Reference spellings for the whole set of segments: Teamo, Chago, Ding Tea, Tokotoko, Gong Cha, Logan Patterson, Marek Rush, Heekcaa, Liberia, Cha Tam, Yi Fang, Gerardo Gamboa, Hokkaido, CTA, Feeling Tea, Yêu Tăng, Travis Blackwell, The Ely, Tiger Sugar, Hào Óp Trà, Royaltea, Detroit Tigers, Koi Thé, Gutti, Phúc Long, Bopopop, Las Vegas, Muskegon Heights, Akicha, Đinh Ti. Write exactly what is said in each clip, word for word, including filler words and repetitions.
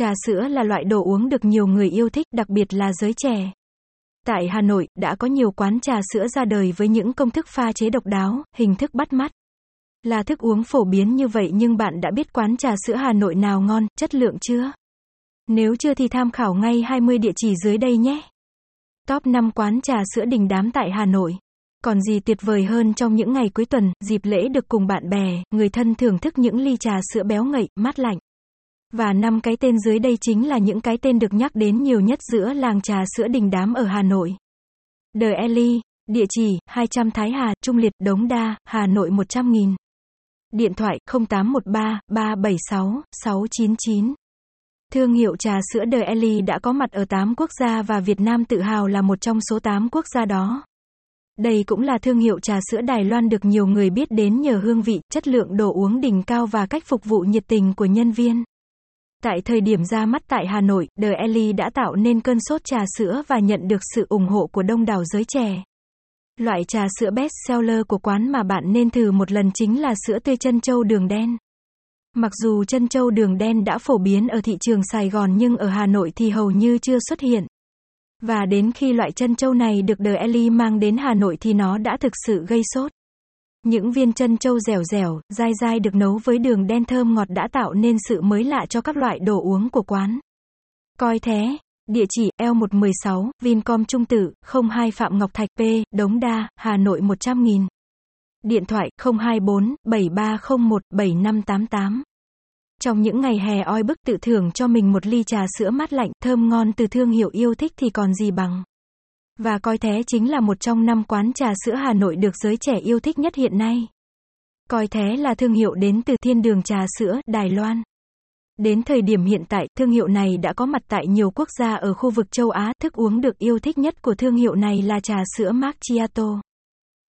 Trà sữa là loại đồ uống được nhiều người yêu thích, đặc biệt là giới trẻ. Tại Hà Nội, đã có nhiều quán trà sữa ra đời với những công thức pha chế độc đáo, hình thức bắt mắt. Là thức uống phổ biến như vậy nhưng bạn đã biết quán trà sữa Hà Nội nào ngon, chất lượng chưa? Nếu chưa thì tham khảo ngay hai mươi địa chỉ dưới đây nhé. Top năm quán trà sữa đình đám tại Hà Nội. Còn gì tuyệt vời hơn trong những ngày cuối tuần, dịp lễ được cùng bạn bè, người thân thưởng thức những ly trà sữa béo ngậy, mát lạnh. Và năm cái tên dưới đây chính là những cái tên được nhắc đến nhiều nhất giữa làng trà sữa đình đám ở Hà Nội. The Ely, địa chỉ hai trăm Thái Hà, Trung Liệt, Đống Đa, Hà Nội một trăm nghìn. Điện thoại không tám một ba, ba bảy sáu, sáu chín chín. Thương hiệu trà sữa The Ely đã có mặt ở tám quốc gia và Việt Nam tự hào là một trong số tám quốc gia đó. Đây cũng là thương hiệu trà sữa Đài Loan được nhiều người biết đến nhờ hương vị, chất lượng đồ uống đỉnh cao và cách phục vụ nhiệt tình của nhân viên. Tại thời điểm ra mắt tại Hà Nội, The Ely đã tạo nên cơn sốt trà sữa và nhận được sự ủng hộ của đông đảo giới trẻ. Loại trà sữa best seller của quán mà bạn nên thử một lần chính là sữa tươi trân châu đường đen. Mặc dù trân châu đường đen đã phổ biến ở thị trường Sài Gòn nhưng ở Hà Nội thì hầu như chưa xuất hiện. Và đến khi loại trân châu này được The Ely mang đến Hà Nội thì nó đã thực sự gây sốt. Những viên trân châu dẻo dẻo, dai dai được nấu với đường đen thơm ngọt đã tạo nên sự mới lạ cho các loại đồ uống của quán. Koi Thé, địa chỉ L một một sáu, Vincom Trung Tự, không hai Phạm Ngọc Thạch P, Đống Đa, Hà Nội một trăm nghìn. Điện thoại không hai bốn, bảy ba không một, bảy năm tám tám. Trong những ngày hè oi bức tự thưởng cho mình một ly trà sữa mát lạnh, thơm ngon từ thương hiệu yêu thích thì còn gì bằng. Và Koi Thé chính là một trong năm quán trà sữa Hà Nội được giới trẻ yêu thích nhất hiện nay. Koi Thé là thương hiệu đến từ thiên đường trà sữa, Đài Loan. Đến thời điểm hiện tại, thương hiệu này đã có mặt tại nhiều quốc gia ở khu vực châu Á. Thức uống được yêu thích nhất của thương hiệu này là trà sữa macchiato.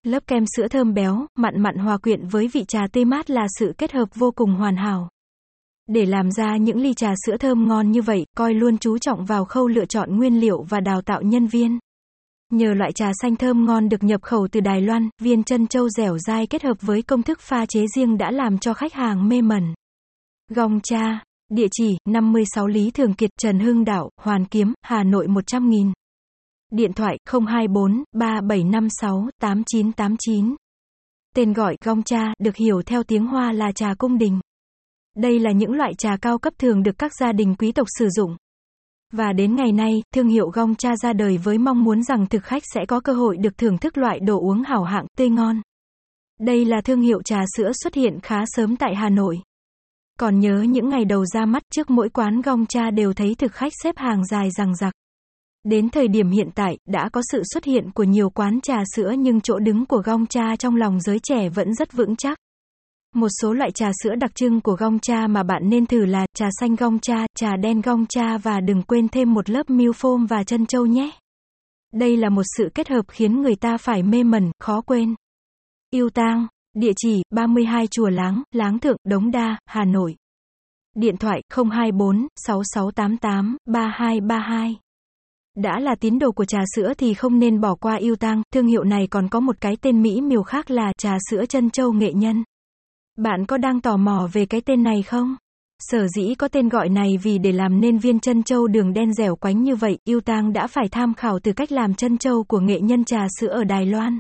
Lớp kem sữa thơm béo, mặn mặn hòa quyện với vị trà tươi mát là sự kết hợp vô cùng hoàn hảo. Để làm ra những ly trà sữa thơm ngon như vậy, Koi luôn chú trọng vào khâu lựa chọn nguyên liệu và đào tạo nhân viên. Nhờ loại trà xanh thơm ngon được nhập khẩu từ Đài Loan, viên trân châu dẻo dai kết hợp với công thức pha chế riêng đã làm cho khách hàng mê mẩn. Gong Cha, địa chỉ năm mươi sáu Lý Thường Kiệt, Trần Hưng Đạo, Hoàn Kiếm, Hà Nội một trăm nghìn. Điện thoại không hai bốn, ba bảy năm sáu, tám chín tám chín. Tên gọi Gong Cha được hiểu theo tiếng Hoa là trà cung đình. Đây là những loại trà cao cấp thường được các gia đình quý tộc sử dụng. Và đến ngày nay, thương hiệu Gong Cha ra đời với mong muốn rằng thực khách sẽ có cơ hội được thưởng thức loại đồ uống hảo hạng, tươi ngon. Đây là thương hiệu trà sữa xuất hiện khá sớm tại Hà Nội. Còn nhớ những ngày đầu ra mắt, trước mỗi quán Gong Cha đều thấy thực khách xếp hàng dài dằng dặc. Đến thời điểm hiện tại, đã có sự xuất hiện của nhiều quán trà sữa nhưng chỗ đứng của Gong Cha trong lòng giới trẻ vẫn rất vững chắc. Một số loại trà sữa đặc trưng của Gong Cha mà bạn nên thử là trà xanh Gong Cha, trà đen Gong Cha và đừng quên thêm một lớp milk foam và trân châu nhé. Đây là một sự kết hợp khiến người ta phải mê mẩn, khó quên. Yêu Tăng, địa chỉ ba mươi hai Chùa Láng, Láng Thượng, Đống Đa, Hà Nội. Điện thoại không hai bốn, sáu sáu tám tám, ba hai ba hai. Đã là tín đồ của trà sữa thì không nên bỏ qua Yêu Tăng, thương hiệu này còn có một cái tên mỹ miều khác là trà sữa trân châu nghệ nhân. Bạn có đang tò mò về cái tên này không? Sở dĩ có tên gọi này vì để làm nên viên trân châu đường đen dẻo quánh như vậy, Yêu Tăng đã phải tham khảo từ cách làm trân châu của nghệ nhân trà sữa ở Đài Loan.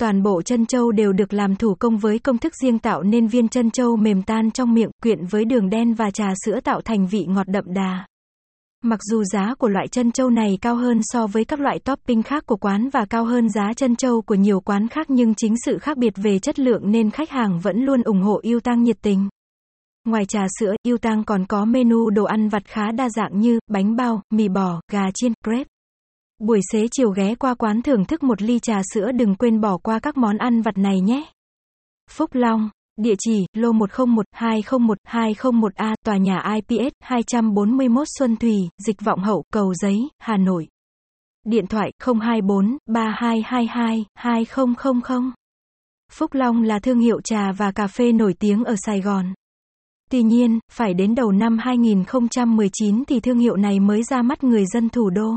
Toàn bộ trân châu đều được làm thủ công với công thức riêng tạo nên viên trân châu mềm tan trong miệng, quyện với đường đen và trà sữa tạo thành vị ngọt đậm đà. Mặc dù giá của loại trân châu này cao hơn so với các loại topping khác của quán và cao hơn giá trân châu của nhiều quán khác nhưng chính sự khác biệt về chất lượng nên khách hàng vẫn luôn ủng hộ Yêu Tăng nhiệt tình. Ngoài trà sữa, Yêu Tăng còn có menu đồ ăn vặt khá đa dạng như bánh bao, mì bò, gà chiên, crepe. Buổi xế chiều ghé qua quán thưởng thức một ly trà sữa, đừng quên bỏ qua các món ăn vặt này nhé. Phúc Long, địa chỉ lô một không một, hai không một, hai không một A, tòa nhà i pê ét hai trăm bốn mươi mốt Xuân Thủy, Dịch Vọng Hậu, Cầu Giấy, Hà Nội. Điện thoại không hai bốn, ba hai hai hai, hai không không không. Phúc Long là thương hiệu trà và cà phê nổi tiếng ở Sài Gòn. Tuy nhiên, phải đến đầu năm hai không một chín thì thương hiệu này mới ra mắt người dân thủ đô.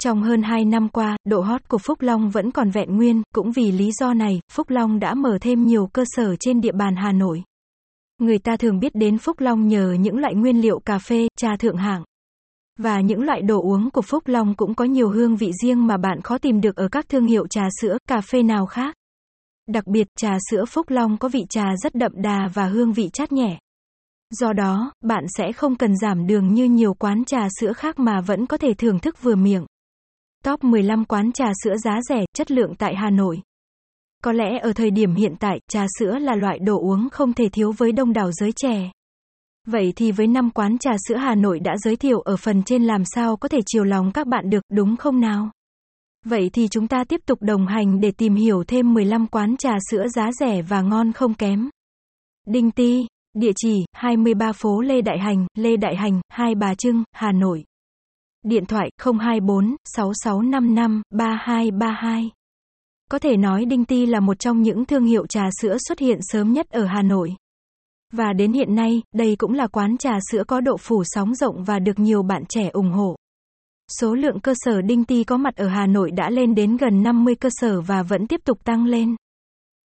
Trong hơn hai năm qua, độ hot của Phúc Long vẫn còn vẹn nguyên, cũng vì lý do này, Phúc Long đã mở thêm nhiều cơ sở trên địa bàn Hà Nội. Người ta thường biết đến Phúc Long nhờ những loại nguyên liệu cà phê, trà thượng hạng. Và những loại đồ uống của Phúc Long cũng có nhiều hương vị riêng mà bạn khó tìm được ở các thương hiệu trà sữa, cà phê nào khác. Đặc biệt, trà sữa Phúc Long có vị trà rất đậm đà và hương vị chát nhẹ. Do đó, bạn sẽ không cần giảm đường như nhiều quán trà sữa khác mà vẫn có thể thưởng thức vừa miệng. Top mười lăm quán trà sữa giá rẻ, chất lượng tại Hà Nội. Có lẽ ở thời điểm hiện tại, trà sữa là loại đồ uống không thể thiếu với đông đảo giới trẻ. Vậy thì với năm quán trà sữa Hà Nội đã giới thiệu ở phần trên làm sao có thể chiều lòng các bạn được, đúng không nào? Vậy thì chúng ta tiếp tục đồng hành để tìm hiểu thêm mười lăm quán trà sữa giá rẻ và ngon không kém. Đinh Ti, địa chỉ hai mươi ba phố Lê Đại Hành, Lê Đại Hành, Hai Bà Trưng, Hà Nội. Điện thoại không hai bốn, sáu sáu năm năm, ba hai ba hai. Có thể nói Ding Tea là một trong những thương hiệu trà sữa xuất hiện sớm nhất ở Hà Nội. Và đến hiện nay, đây cũng là quán trà sữa có độ phủ sóng rộng và được nhiều bạn trẻ ủng hộ. Số lượng cơ sở Ding Tea có mặt ở Hà Nội đã lên đến gần năm mươi cơ sở và vẫn tiếp tục tăng lên.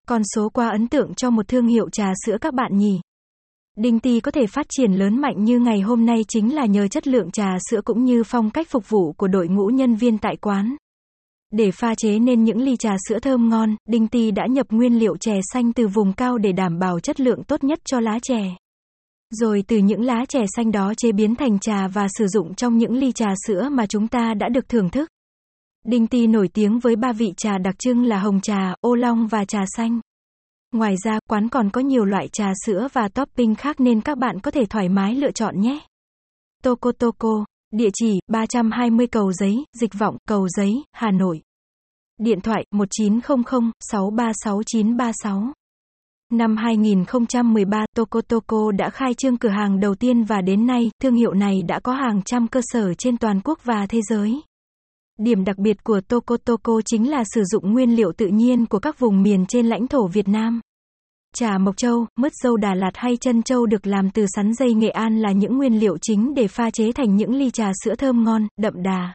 Con số quá ấn tượng cho một thương hiệu trà sữa các bạn nhỉ. Ding Tea có thể phát triển lớn mạnh như ngày hôm nay chính là nhờ chất lượng trà sữa cũng như phong cách phục vụ của đội ngũ nhân viên tại quán. Để pha chế nên những ly trà sữa thơm ngon, Ding Tea đã nhập nguyên liệu chè xanh từ vùng cao để đảm bảo chất lượng tốt nhất cho lá chè. Rồi từ những lá chè xanh đó chế biến thành trà và sử dụng trong những ly trà sữa mà chúng ta đã được thưởng thức. Ding Tea nổi tiếng với ba vị trà đặc trưng là hồng trà, ô long và trà xanh. Ngoài ra, quán còn có nhiều loại trà sữa và topping khác nên các bạn có thể thoải mái lựa chọn nhé. Tokotoko, địa chỉ ba trăm hai mươi Cầu Giấy, Dịch Vọng, Cầu Giấy, Hà Nội. Điện thoại một chín không không, sáu ba sáu chín ba sáu. Năm hai nghìn không trăm mười ba, Tokotoko đã khai trương cửa hàng đầu tiên và đến nay, thương hiệu này đã có hàng trăm cơ sở trên toàn quốc và thế giới. Điểm đặc biệt của Tokotoko chính là sử dụng nguyên liệu tự nhiên của các vùng miền trên lãnh thổ Việt Nam. Trà mộc châu, mứt dâu Đà Lạt hay trân châu được làm từ sắn dây Nghệ An là những nguyên liệu chính để pha chế thành những ly trà sữa thơm ngon, đậm đà.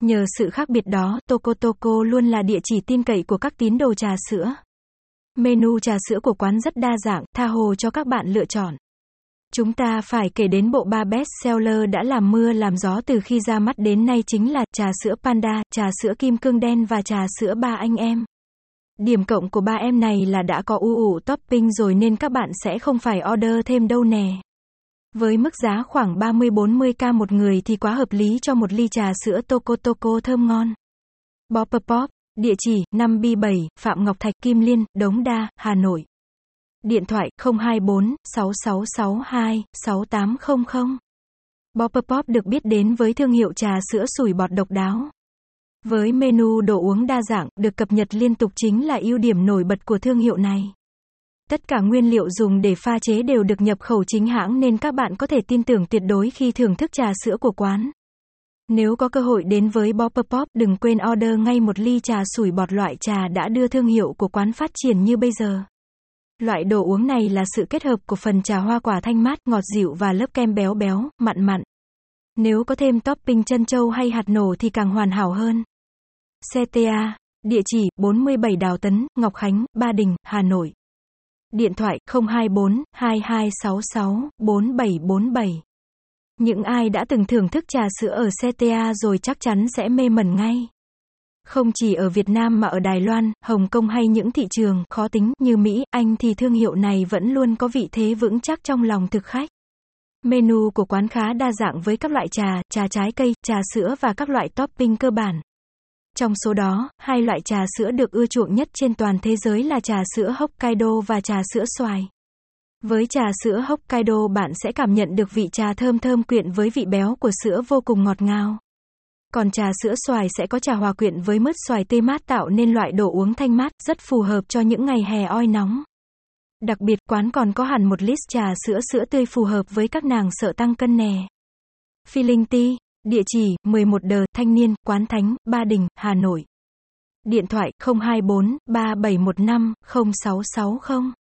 Nhờ sự khác biệt đó, Tokotoko luôn là địa chỉ tin cậy của các tín đồ trà sữa. Menu trà sữa của quán rất đa dạng, tha hồ cho các bạn lựa chọn. Chúng ta phải kể đến bộ ba best seller đã làm mưa làm gió từ khi ra mắt đến nay chính là trà sữa Panda, trà sữa Kim Cương Đen và trà sữa Ba Anh Em. Điểm cộng của ba em này là đã có ù ù topping rồi nên các bạn sẽ không phải order thêm đâu nè. Với mức giá khoảng ba mươi bốn mươi k một người thì quá hợp lý cho một ly trà sữa Tokotoko thơm ngon. Bopopop, địa chỉ năm B bảy, Phạm Ngọc Thạch, Kim Liên, Đống Đa, Hà Nội. Điện thoại không hai bốn, sáu sáu sáu hai, sáu tám không không. Bopopop được biết đến với thương hiệu trà sữa sủi bọt độc đáo. Với menu đồ uống đa dạng, được cập nhật liên tục chính là ưu điểm nổi bật của thương hiệu này. Tất cả nguyên liệu dùng để pha chế đều được nhập khẩu chính hãng nên các bạn có thể tin tưởng tuyệt đối khi thưởng thức trà sữa của quán. Nếu có cơ hội đến với Bopopop, đừng quên order ngay một ly trà sủi bọt loại trà đã đưa thương hiệu của quán phát triển như bây giờ. Loại đồ uống này là sự kết hợp của phần trà hoa quả thanh mát, ngọt dịu và lớp kem béo béo, mặn mặn. Nếu có thêm topping trân châu hay hạt nổ thì càng hoàn hảo hơn. xê tê a, địa chỉ bốn mươi bảy Đào Tấn, Ngọc Khánh, Ba Đình, Hà Nội. Điện thoại không hai bốn, hai hai sáu sáu, bốn bảy bốn bảy. Những ai đã từng thưởng thức trà sữa ở xê tê a rồi chắc chắn sẽ mê mẩn ngay. Không chỉ ở Việt Nam mà ở Đài Loan, Hồng Kông hay những thị trường khó tính như Mỹ, Anh thì thương hiệu này vẫn luôn có vị thế vững chắc trong lòng thực khách. Menu của quán khá đa dạng với các loại trà, trà trái cây, trà sữa và các loại topping cơ bản. Trong số đó, hai loại trà sữa được ưa chuộng nhất trên toàn thế giới là trà sữa Hokkaido và trà sữa xoài. Với trà sữa Hokkaido bạn sẽ cảm nhận được vị trà thơm thơm quyện với vị béo của sữa vô cùng ngọt ngào. Còn trà sữa xoài sẽ có trà hòa quyện với mứt xoài tươi mát tạo nên loại đồ uống thanh mát, rất phù hợp cho những ngày hè oi nóng. Đặc biệt, quán còn có hẳn một list trà sữa sữa tươi phù hợp với các nàng sợ tăng cân nè. Feeling Tea, địa chỉ mười một Đờ, Thanh Niên, Quán Thánh, Ba Đình, Hà Nội. Điện thoại không hai bốn, ba bảy một năm, không sáu sáu không.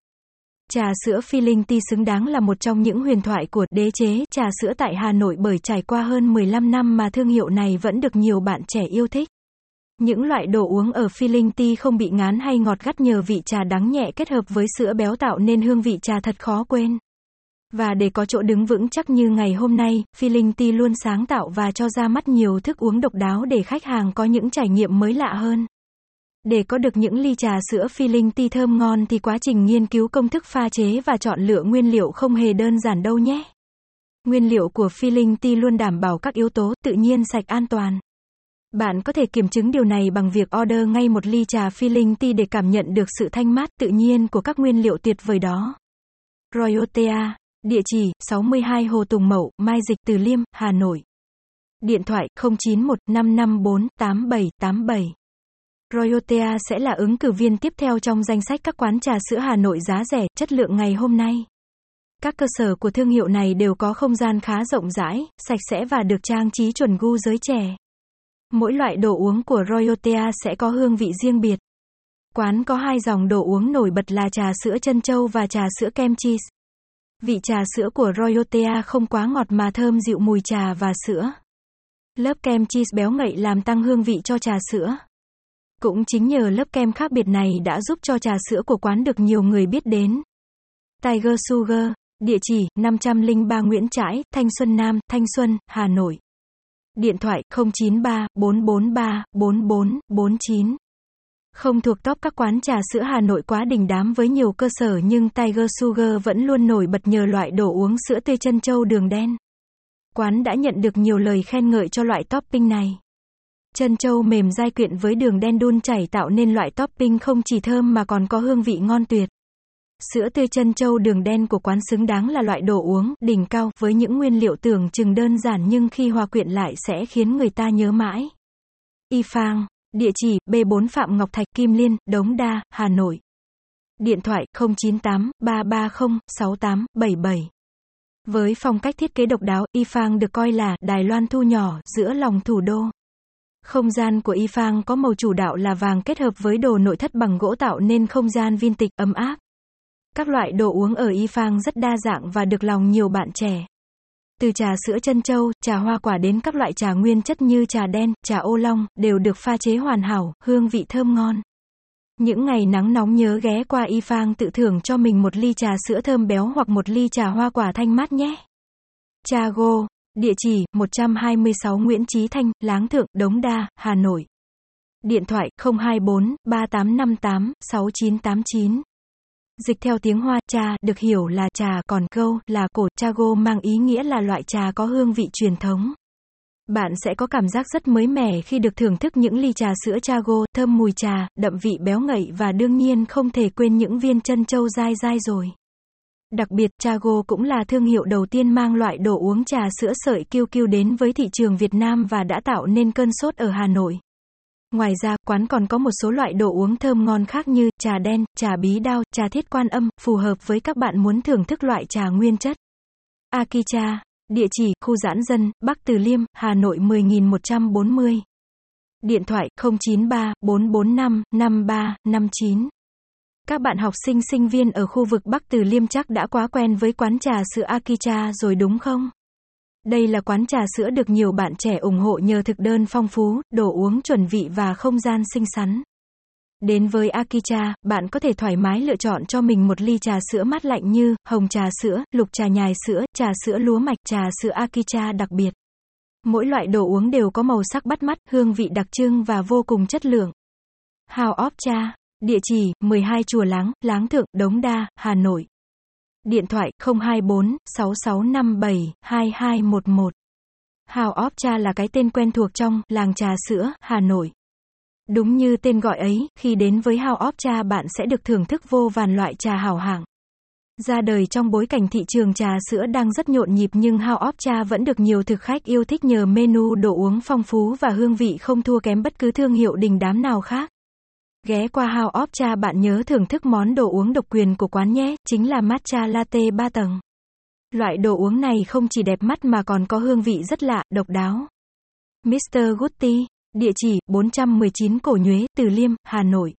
Trà sữa Feeling Tea xứng đáng là một trong những huyền thoại của đế chế trà sữa tại Hà Nội bởi trải qua hơn mười lăm năm mà thương hiệu này vẫn được nhiều bạn trẻ yêu thích. Những loại đồ uống ở Feeling Tea không bị ngán hay ngọt gắt nhờ vị trà đắng nhẹ kết hợp với sữa béo tạo nên hương vị trà thật khó quên. Và để có chỗ đứng vững chắc như ngày hôm nay, Feeling Tea luôn sáng tạo và cho ra mắt nhiều thức uống độc đáo để khách hàng có những trải nghiệm mới lạ hơn. Để có được những ly trà sữa Feeling Tea thơm ngon thì quá trình nghiên cứu công thức pha chế và chọn lựa nguyên liệu không hề đơn giản đâu nhé. Nguyên liệu của Feeling Tea luôn đảm bảo các yếu tố tự nhiên, sạch, an toàn. Bạn có thể kiểm chứng điều này bằng việc order ngay một ly trà Feeling Tea để cảm nhận được sự thanh mát tự nhiên của các nguyên liệu tuyệt vời đó. Royaltea, địa chỉ sáu mươi hai Hồ Tùng Mậu, Mai Dịch, Từ Liêm, Hà Nội. Điện thoại không chín một, năm năm bốn, tám bảy tám bảy. Royaltea sẽ là ứng cử viên tiếp theo trong danh sách các quán trà sữa Hà Nội giá rẻ, chất lượng ngày hôm nay. Các cơ sở của thương hiệu này đều có không gian khá rộng rãi, sạch sẽ và được trang trí chuẩn gu giới trẻ. Mỗi loại đồ uống của Royaltea sẽ có hương vị riêng biệt. Quán có hai dòng đồ uống nổi bật là trà sữa trân châu và trà sữa kem cheese. Vị trà sữa của Royaltea không quá ngọt mà thơm dịu mùi trà và sữa. Lớp kem cheese béo ngậy làm tăng hương vị cho trà sữa. Cũng chính nhờ lớp kem khác biệt này đã giúp cho trà sữa của quán được nhiều người biết đến. Tiger Sugar, địa chỉ năm không ba Nguyễn Trãi, Thanh Xuân Nam, Thanh Xuân, Hà Nội. Điện thoại không chín ba, bốn bốn ba, bốn bốn bốn chín. Không thuộc top các quán trà sữa Hà Nội quá đình đám với nhiều cơ sở nhưng Tiger Sugar vẫn luôn nổi bật nhờ loại đồ uống sữa tươi trân châu đường đen. Quán đã nhận được nhiều lời khen ngợi cho loại topping này. Trân châu mềm dai quyện với đường đen đun chảy tạo nên loại topping không chỉ thơm mà còn có hương vị ngon tuyệt. Sữa tươi trân châu đường đen của quán xứng đáng là loại đồ uống đỉnh cao với những nguyên liệu tưởng chừng đơn giản nhưng khi hòa quyện lại sẽ khiến người ta nhớ mãi. Yi Fang, địa chỉ B bốn Phạm Ngọc Thạch, Kim Liên, Đống Đa, Hà Nội. Điện thoại không chín tám, ba ba không, sáu tám bảy bảy. Với phong cách thiết kế độc đáo, Yi Fang được coi là Đài Loan thu nhỏ giữa lòng thủ đô. Không gian của Yi Fang có màu chủ đạo là vàng kết hợp với đồ nội thất bằng gỗ tạo nên không gian vintage ấm áp. Các loại đồ uống ở Yi Fang rất đa dạng và được lòng nhiều bạn trẻ. Từ trà sữa trân châu, trà hoa quả đến các loại trà nguyên chất như trà đen, trà ô long, đều được pha chế hoàn hảo, hương vị thơm ngon. Những ngày nắng nóng nhớ ghé qua Yi Fang tự thưởng cho mình một ly trà sữa thơm béo hoặc một ly trà hoa quả thanh mát nhé. Chago, địa chỉ một trăm hai mươi sáu Nguyễn Chí Thanh, Láng Thượng, Đống Đa, Hà Nội. Điện thoại không hai bốn, ba tám năm tám, sáu chín tám chín. Dịch theo tiếng Hoa, trà được hiểu là trà, còn câu là cổ. Chago mang ý nghĩa là loại trà có hương vị truyền thống. Bạn sẽ có cảm giác rất mới mẻ khi được thưởng thức những ly trà sữa Chago, thơm mùi trà, đậm vị béo ngậy và đương nhiên không thể quên những viên trân châu dai dai rồi. Đặc biệt, Chago cũng là thương hiệu đầu tiên mang loại đồ uống trà sữa sợi quy quy đến với thị trường Việt Nam và đã tạo nên cơn sốt ở Hà Nội. Ngoài ra, quán còn có một số loại đồ uống thơm ngon khác như trà đen, trà bí đao, trà thiết quan âm, phù hợp với các bạn muốn thưởng thức loại trà nguyên chất. Akicha, địa chỉ khu Giãn Dân, Bắc Từ Liêm, Hà Nội một không một bốn không. Điện thoại không chín ba, bốn bốn năm, năm ba năm chín. Các bạn học sinh sinh viên ở khu vực Bắc Từ Liêm chắc đã quá quen với quán trà sữa Akicha rồi đúng không? Đây là quán trà sữa được nhiều bạn trẻ ủng hộ nhờ thực đơn phong phú, đồ uống chuẩn vị và không gian xinh xắn. Đến với Akicha, bạn có thể thoải mái lựa chọn cho mình một ly trà sữa mát lạnh như hồng trà sữa, lục trà nhài sữa, trà sữa lúa mạch, trà sữa Akicha đặc biệt. Mỗi loại đồ uống đều có màu sắc bắt mắt, hương vị đặc trưng và vô cùng chất lượng. Hào Óp Trà, địa chỉ mười hai Chùa Láng, Láng Thượng, Đống Đa, Hà Nội. Điện thoại không hai bốn, sáu sáu năm bảy, hai hai một một. Hào Óp Trà là cái tên quen thuộc trong làng trà sữa Hà Nội. Đúng như tên gọi ấy, khi đến với Hào Óp Trà bạn sẽ được thưởng thức vô vàn loại trà hảo hạng. Ra đời trong bối cảnh thị trường trà sữa đang rất nhộn nhịp nhưng Hào Óp Trà vẫn được nhiều thực khách yêu thích nhờ menu đồ uống phong phú và hương vị không thua kém bất cứ thương hiệu đình đám nào khác. Ghé qua Hào Óp Trà bạn nhớ thưởng thức món đồ uống độc quyền của quán nhé, chính là matcha latte ba tầng. Loại đồ uống này không chỉ đẹp mắt mà còn có hương vị rất lạ, độc đáo. mít tơ Gutti, địa chỉ bốn trăm mười chín Cổ Nhuế, Từ Liêm, Hà Nội.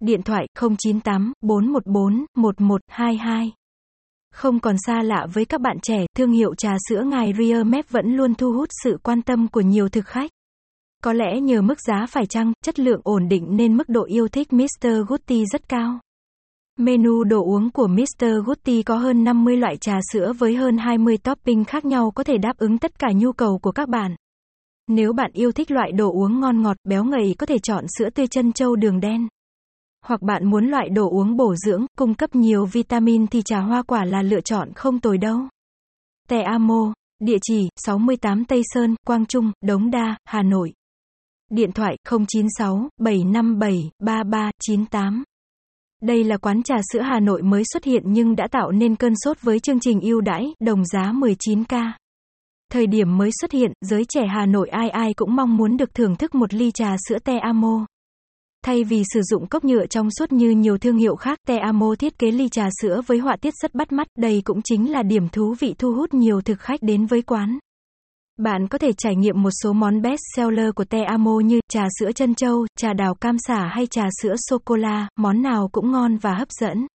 Điện thoại không chín tám, bốn một bốn, một một hai hai. Không còn xa lạ với các bạn trẻ, thương hiệu trà sữa ngài Rear Map vẫn luôn thu hút sự quan tâm của nhiều thực khách. Có lẽ nhờ mức giá phải chăng, chất lượng ổn định nên mức độ yêu thích mít tơ Gutti rất cao. Menu đồ uống của mít tơ Gutti có hơn năm mươi loại trà sữa với hơn hai mươi topping khác nhau có thể đáp ứng tất cả nhu cầu của các bạn. Nếu bạn yêu thích loại đồ uống ngon ngọt, béo ngậy có thể chọn sữa tươi trân châu đường đen. Hoặc bạn muốn loại đồ uống bổ dưỡng, cung cấp nhiều vitamin thì trà hoa quả là lựa chọn không tồi đâu. Teamo, địa chỉ sáu mươi tám Tây Sơn, Quang Trung, Đống Đa, Hà Nội. Điện thoại không chín sáu, bảy năm bảy, ba ba chín tám. Đây là quán trà sữa Hà Nội mới xuất hiện nhưng đã tạo nên cơn sốt với chương trình ưu đãi, đồng giá mười chín k. Thời điểm mới xuất hiện, giới trẻ Hà Nội ai ai cũng mong muốn được thưởng thức một ly trà sữa Teamo. Thay vì sử dụng cốc nhựa trong suốt như nhiều thương hiệu khác, Teamo thiết kế ly trà sữa với họa tiết rất bắt mắt, đây cũng chính là điểm thú vị thu hút nhiều thực khách đến với quán. Bạn có thể trải nghiệm một số món best seller của Teamo như trà sữa trân châu, trà đào cam xả hay trà sữa sô-cô-la, món nào cũng ngon và hấp dẫn.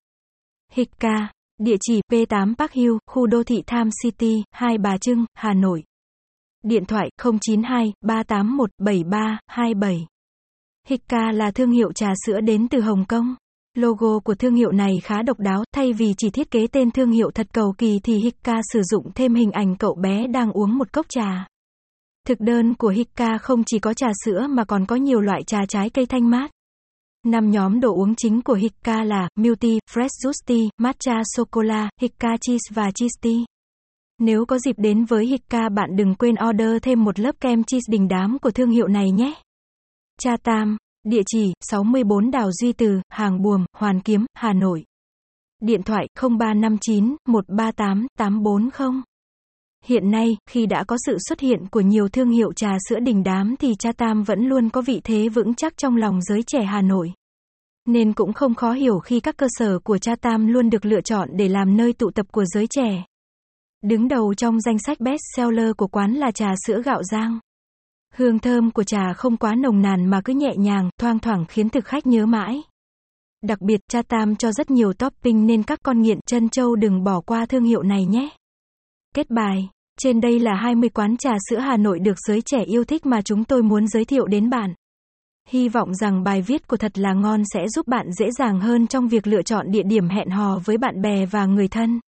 Heekcaa, địa chỉ P tám Park Hill, khu đô thị Tham City, Hai Bà Trưng, Hà Nội. Điện thoại không chín hai, ba tám một, bảy ba hai bảy. Heekcaa là thương hiệu trà sữa đến từ Hồng Kông. Logo của thương hiệu này khá độc đáo, thay vì chỉ thiết kế tên thương hiệu thật cầu kỳ thì Heekcaa sử dụng thêm hình ảnh cậu bé đang uống một cốc trà. Thực đơn của Heekcaa không chỉ có trà sữa mà còn có nhiều loại trà trái cây thanh mát. Năm nhóm đồ uống chính của Heekcaa là Milk Tea, Fresh Juice Tea, Matcha Sô-cô-la, Heekcaa Cheese và Cheese Tea. Nếu có dịp đến với Heekcaa bạn đừng quên order thêm một lớp kem cheese đình đám của thương hiệu này nhé. Cha Tam, địa chỉ sáu mươi bốn Đào Duy Từ, Hàng Buồm, Hoàn Kiếm, Hà Nội. Điện thoại không ba năm chín, một ba tám, tám bốn không. Hiện nay, khi đã có sự xuất hiện của nhiều thương hiệu trà sữa đình đám thì Cha Tam vẫn luôn có vị thế vững chắc trong lòng giới trẻ Hà Nội. Nên cũng không khó hiểu khi các cơ sở của Cha Tam luôn được lựa chọn để làm nơi tụ tập của giới trẻ. Đứng đầu trong danh sách best seller của quán là trà sữa gạo rang. Hương thơm của trà không quá nồng nàn mà cứ nhẹ nhàng, thoang thoảng khiến thực khách nhớ mãi. Đặc biệt, Cha Tam cho rất nhiều topping nên các con nghiện trân châu đừng bỏ qua thương hiệu này nhé. Kết bài, trên đây là hai mươi quán trà sữa Hà Nội được giới trẻ yêu thích mà chúng tôi muốn giới thiệu đến bạn. Hy vọng rằng bài viết của Thật Là Ngon sẽ giúp bạn dễ dàng hơn trong việc lựa chọn địa điểm hẹn hò với bạn bè và người thân.